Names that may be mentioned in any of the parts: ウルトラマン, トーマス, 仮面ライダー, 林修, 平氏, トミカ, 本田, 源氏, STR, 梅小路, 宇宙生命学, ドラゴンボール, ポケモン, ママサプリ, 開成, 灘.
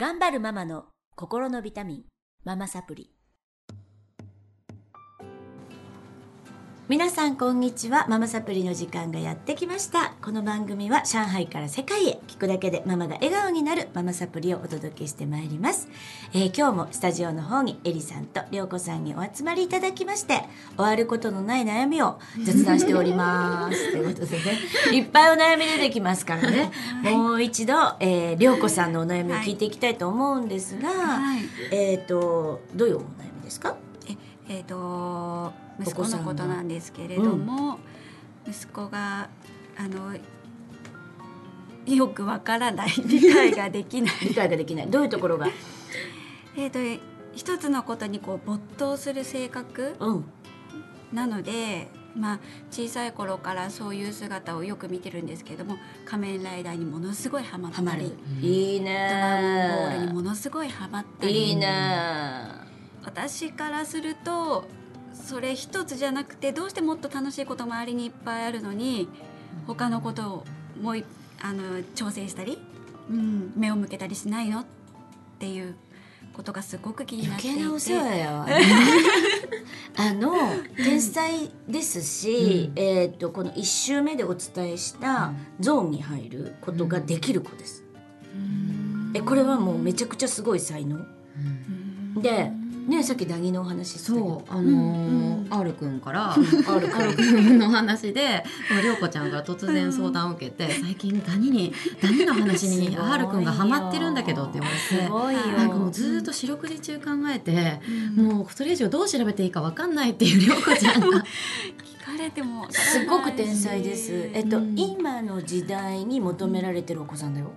頑張るママの心のビタミン、ママサプリ。皆さんこんにちは。ママサプリの時間がやってきました。この番組は上海から世界へ、聞くだけでママが笑顔になるママサプリをお届けしてまいります。今日もスタジオの方にエリさんと涼子さんにお集まりいただきまして、終わることのない悩みを雑談しておりますということでね、いっぱいお悩み出てきますからね、はい、もう一度、涼子さんのお悩みを聞いていきたいと思うんですが、はい、どういうお悩みですか？息子のことなんですけれども、息子がよくわからない、理解ができない。どういうところが？一つのことにこう没頭する性格、なので、まあ、小さい頃からそういう姿をよく見てるんですけれども、仮面ライダーにものすごいハマったり、いいね、ドラゴンボールにものすごいハマったり、いいね。私からするとそれ一つじゃなくて、どうしてもっと楽しいこと周りにいっぱいあるのに、他のことをもう調整したり、目を向けたりしないのっていうことがすごく気になっていて。余計なお世話やわ、ね、天才ですし、この1週目でお伝えしたゾーンに入ることができる子です、これはもうめちゃくちゃすごい才能、でね、さっきダニのお話したけど、R 君からR 君の話で涼子ちゃんが突然相談を受けて、最近ダニの話にR 君がハマってるんだけどって言われて、なんかもうずっと四六時中考えて、もうそれ以上どう調べていいか分かんないっていう涼子ちゃんが聞かれてもすごく天才です。今の時代に求められてるお子さんだよ。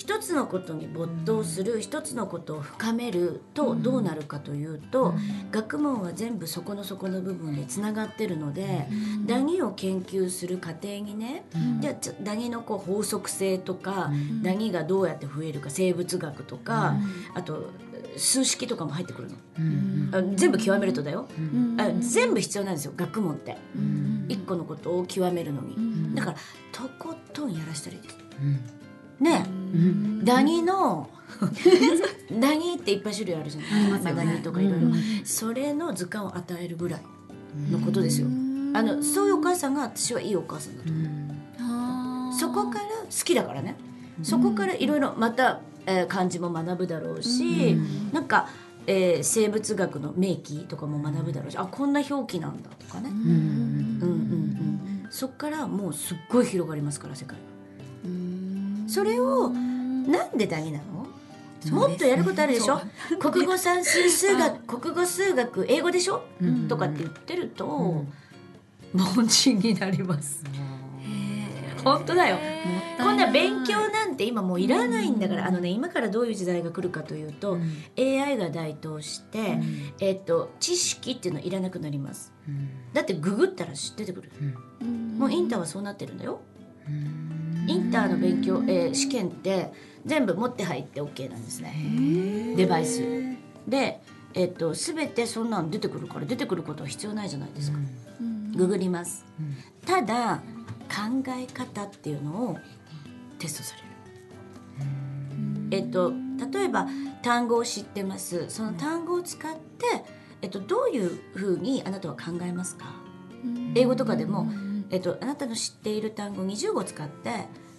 一つのことに没頭する、一つのことを深めるとどうなるかというと、学問は全部そこの部分でつながってるので、ダニを研究する過程にね、じゃあダニのこう法則性とか、ダニがどうやって増えるか、生物学とか、あと数式とかも入ってくるの、全部極めるとだよ、全部必要なんですよ、学問って、一個のことを極めるのに、だからとことんやらしたらいいですね。ダニっていっぱい種類あるじゃない、マダニとかいろいろ、それの図鑑を与えるぐらいのことですよ。そういうお母さんが私はいいお母さんだと思う。そこから好きだからね、そこからいろいろまた、漢字も学ぶだろうし、なんか、生物学の名記とかも学ぶだろうし、あ、こんな表記なんだとかね、そこからもうすっごい広がりますから、世界が。それをなんでダニなの？もっとやることあるでしょ？国語算数数学、国語数学英語でしょ？とかって言ってると凡人になります。本当だよ。こんな勉強なんて今もういらないんだから、今からどういう時代が来るかというと、AI が台頭して、知識っていうのはいらなくなります。だってググったら出てくる。もうインターはそうなってるんだよ。インターの勉強、試験って全部持って入って OK なんですね、デバイスで、全てそんなの出てくるから、出てくることは必要ないじゃないですか、ググります、ただ考え方っていうのをテストされる、例えば単語を知ってます、その単語を使って、どういうふうにあなたは考えますか、英語とかでもあなたの知っている単語20語使って、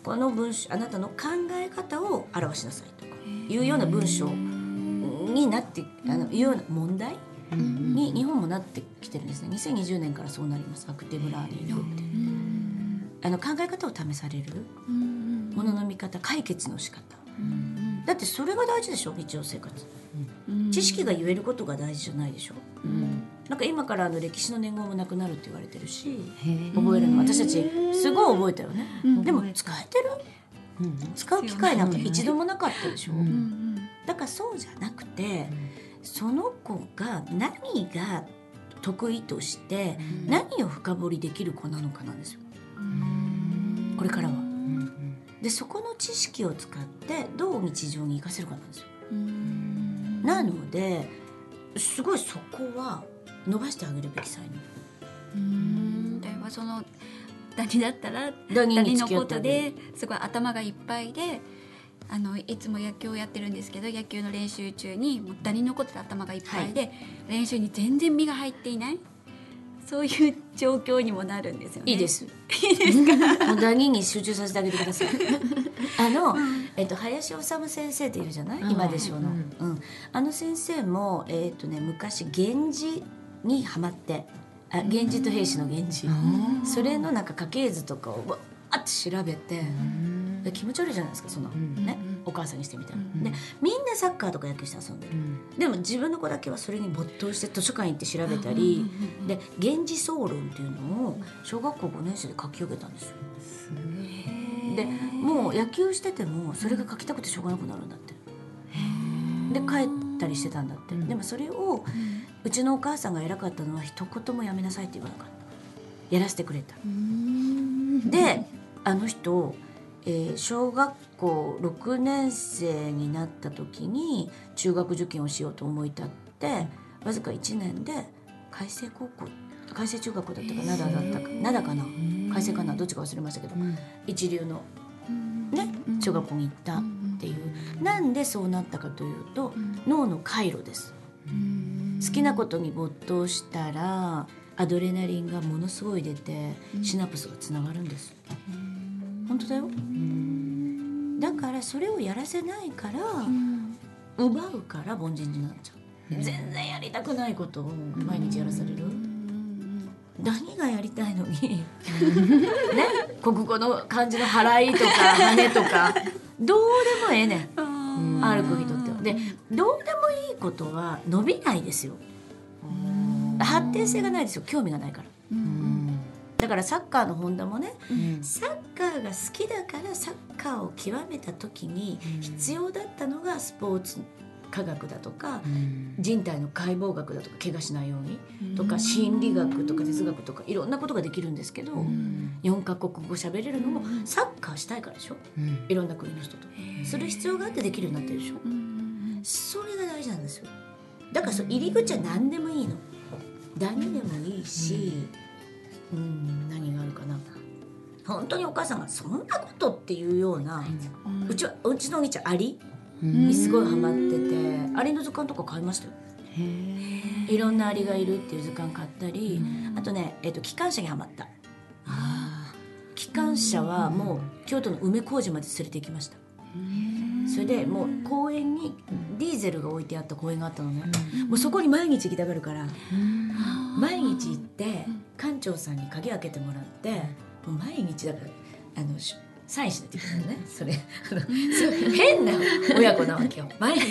この文章あなたの考え方を表しなさいとかいうような文章になっていうような問題に日本もなってきてるんですね。2020年からそうなります。アクティブラーニングって考え方を試される、ものの見方、解決の仕方、だってそれが大事でしょ、日常生活、知識が言えることが大事じゃないでしょ、なんか今から歴史の年号もなくなるって言われてるし、覚えるの私たちすごい覚えたよね、でも使えてる、使う機会なんか一度もなかったでしょ、だからそうじゃなくて、その子が何が得意として何を深掘りできる子なのかなんですよ、これからは。でそこの知識を使ってどう日常に生かせるかなんですよ。なのですごいそこは伸ばしてあげるべき才能。例えばそのダニだったらダニのことですごい頭がいっぱいでいつも野球をやってるんですけど、野球の練習中にもうダニのことで頭がいっぱいで、はい、練習に全然身が入っていない、そういう状況にもなるんですよね。いいです。いいですか？もうダニに集中させてあげてください。林修先生っているじゃない、今でしょうの、うん、あの先生も、昔源氏にハマって、あ、源氏と平氏の源氏、それのなんか家系図とかをわーって調べて、気持ち悪いじゃないですか、その、ね、お母さんにしてみたら、でみんなサッカーとか野球して遊んでる、でも自分の子だけはそれに没頭して図書館行って調べたり、で源氏総論っていうのを小学校5年生で書き上げたんですよ。でもう野球しててもそれが書きたくてしょうがなくなるんだって、で帰ったりしてたんだって。でもそれをうちのお母さんが偉かったのは一言もやめなさいって言わなかった、やらせてくれた。であの人、小学校6年生になった時に中学受験をしようと思い立って、わずか1年で開成高校、開成中学校だったか灘だったか、灘かな開成かな、どっちか忘れましたけど、一流の、ね、中学校に行ったっていう。なんでそうなったかというと、脳の回路です。好きなことに没頭したらアドレナリンがものすごい出てシナプスがつながるんです。本当だよ。だからそれをやらせないから、奪うから凡人になっちゃう。全然やりたくないことを毎日やらされる。何がやりたいのに、ね、国語の漢字の払いとかハネとかどうでもええねん、歩く人っては。でどうでもいいことは伸びないですよ。発展性がないですよ、興味がないから。だからサッカーの本田もね、サッカーが好きだからサッカーを極めた時に必要だったのがスポーツ科学だとか、人体の解剖学だとか、怪我しないようにとか、心理学とか哲学とかいろんなことができるんですけど、4カ国語喋れるのもサッカーしたいからでしょ、いろんな国の人とする必要があってできるようになってるでしょ。それが大事なんですよ。だからその入り口は何でもいいの、ダニでもいいし、何があるかな。本当にお母さんがそんなことっていうような、うちのお兄ちゃんアリにすごいハマってて、アリの図鑑とか買いましたよ。いろんなアリがいるっていう図鑑買ったり、あとね、機関車にハマった。機関車はもう京都の梅小路まで連れて行きました。それでもう公園にディーゼルが置いてあった公園があったのね、もうそこに毎日行きたがるから、毎日行って館長さんに鍵開けてもらって、もう毎日だからサインしないといけないね。それ変な親子なわけよ。毎日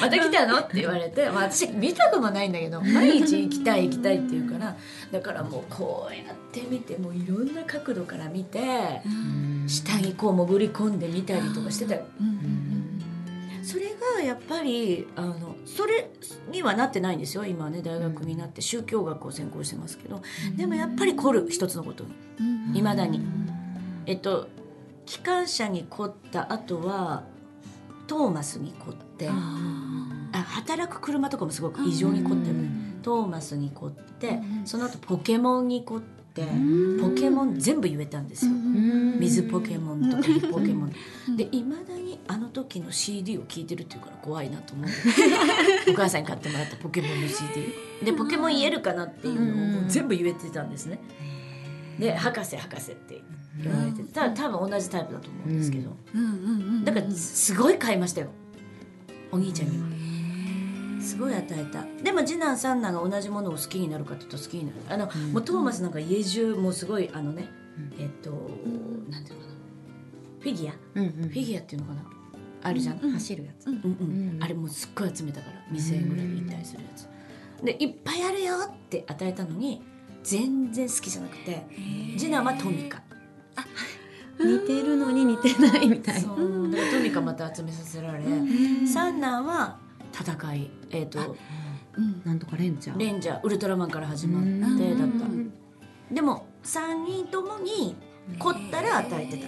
また来たのって言われて、まあ、私見たくもないんだけど、毎日行きたい行きたいって言うから、だからもうこうやって見て、もういろんな角度から見て、下にこう潜り込んでみたりとかしてたよ。それがやっぱりそれにはなってないんですよ。今ね、大学になって宗教学を専攻してますけど、でもやっぱり凝る、一つのことにいまだに。機関車に凝った後はトーマスに凝って、働く車とかもすごく異常に凝ってる、トーマスに凝って、その後ポケモンに凝って、ポケモン全部言えたんですよ。水ポケモンとか火ポケモンで、いまだにあの時の CD を聴いてるっていうから怖いなと思うお母さんに買ってもらったポケモンの CD で、ポケモン言えるかなっていうのを全部言えてたんですね。で博士博士って言われて、多分同じタイプだと思うんですけど、だからすごい買いましたよ、お兄ちゃんには。すごい与えた。でも次男三男が同じものを好きになるかというと好きになる。もうトーマスなんか家中もうすごいね、なんていうのかな、フィギュア、フィギュアっていうのかな、あるじゃん、走るやつ、あれもうすっごい集めたから、2000円ぐらいで引退するやつで、いっぱいあるよって与えたのに全然好きじゃなくて、次男はトミカ、似てるのに似てないみたいな。そう、だからトミカまた集めさせられ、三男は戦い、なんとかレンジャー、ウルトラマンから始まってだった。でも3人ともに凝ったら与えてた。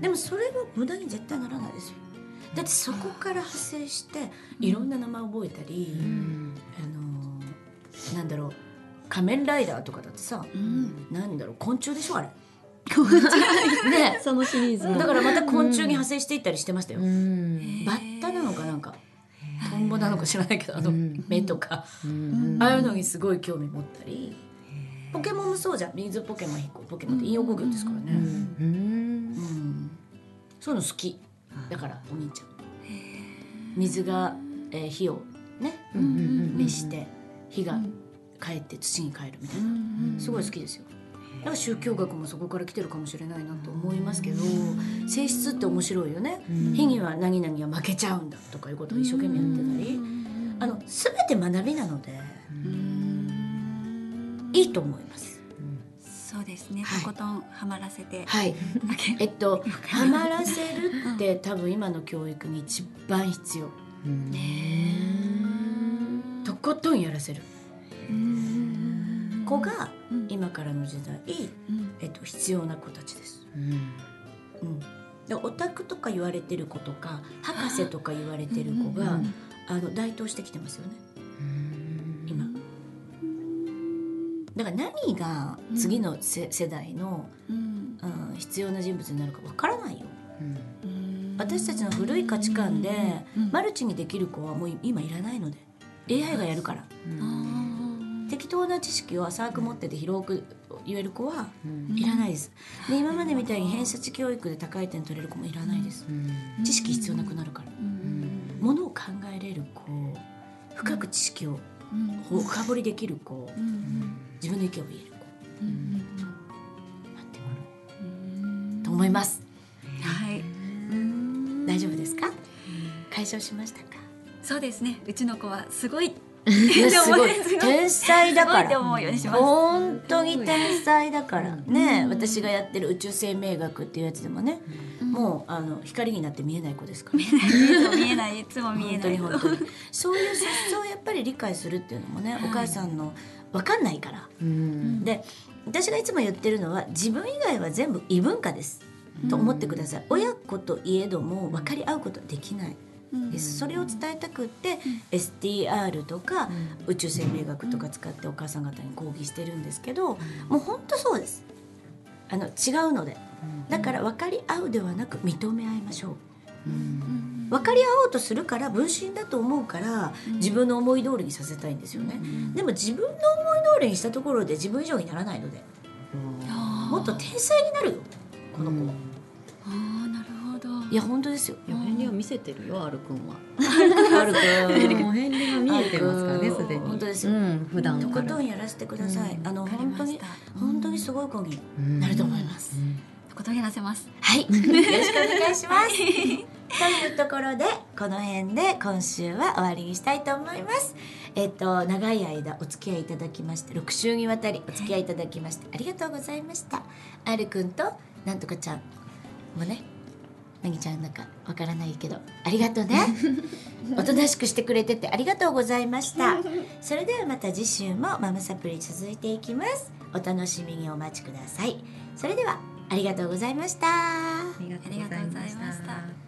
でもそれも無駄に絶対ならないですよ。だってそこから派生していろんな名前覚えたり、なんだろう、仮面ライダーとかだってさ、なんだろう、昆虫でしょあれ、ね、そのシリーズだからまた昆虫に派生していったりしてましたよ。うん、バッタなのかなんかトンボなのか知らないけど、あの目とか、うん、ああいうのにすごい興味持ったり。ポケモンもそうじゃん、水ポケモン引っ越ポケモンって引用語源ですからね。うんうん、そういうの好きだからお兄ちゃん。水が、火をね、熱して火が帰って土に帰るみたいな、すごい好きですよ。だから宗教学もそこから来てるかもしれないなと思いますけど、性質って面白いよね。火には何々は負けちゃうんだとかいうことを一生懸命やってたり、全て学びなのでいいと思います。そうですね、とことんハマらせて、はい、ハマらせるって多分今の教育に一番必要。とことんやらせる子が今からの時代、必要な子たちです。で、オタクとか言われてる子とか博士とか言われてる子が台頭してきてますよね今。だから何が次の世代の必要な人物になるかわからないよ。私たちの古い価値観でマルチにできる子はもう今いらないので AI がやるから、適当な知識を浅く持ってて広く言える子はいらないです。で、今までみたいに偏差値教育で高い点取れる子もいらないです。知識必要なくなるから、ものを考えれる子、深く知識を深掘りできる子、自分の意見を言える子、待ってもらうと思います。大丈夫ですか？解消しましたか？そうですね。うちの子はすごい天才だから、本当に天才だからね。私がやってる宇宙生命学っていうやつでもね、もう光になって見えない子ですから、見えない、いつも見えない。本当にそういう性質をやっぱり理解するっていうのもね、お母さんの分かんないから。で、私がいつも言ってるのは、自分以外は全部異文化ですと思ってください。親子といえども分かり合うことはできないです。それを伝えたくって、STR とか、宇宙生命学とか使ってお母さん方に講義してるんですけど、もう本当そうです。違うので、だから分かり合うではなく認め合いましょう。分かり合おうとするから、分身だと思うから自分の思い通りにさせたいんですよね。でも自分の思い通りにしたところで自分以上にならないので、もっと天才になるよこの子は。いや本当ですよ。片鱗を見せてるよ、アルくんは。もう片鱗が見えてますからね、すでに。本当ですよ。普段からとことんやらせてください。本当にすごい子になると思います。とことんやらせます。はい、よろしくお願いします。というところで、この辺で今週は終わりにしたいと思います。長い間お付き合いいただきまして、6週にわたりお付き合いいただきましてありがとうございました。アルくんとなんとかちゃんもね。なぎちゃんなんかわからないけどありがとうね。おとなしくしてくれててありがとうございました。それではまた次週もママサプリ続いていきます。お楽しみにお待ちください。それではありがとうございました。ありがとうございました。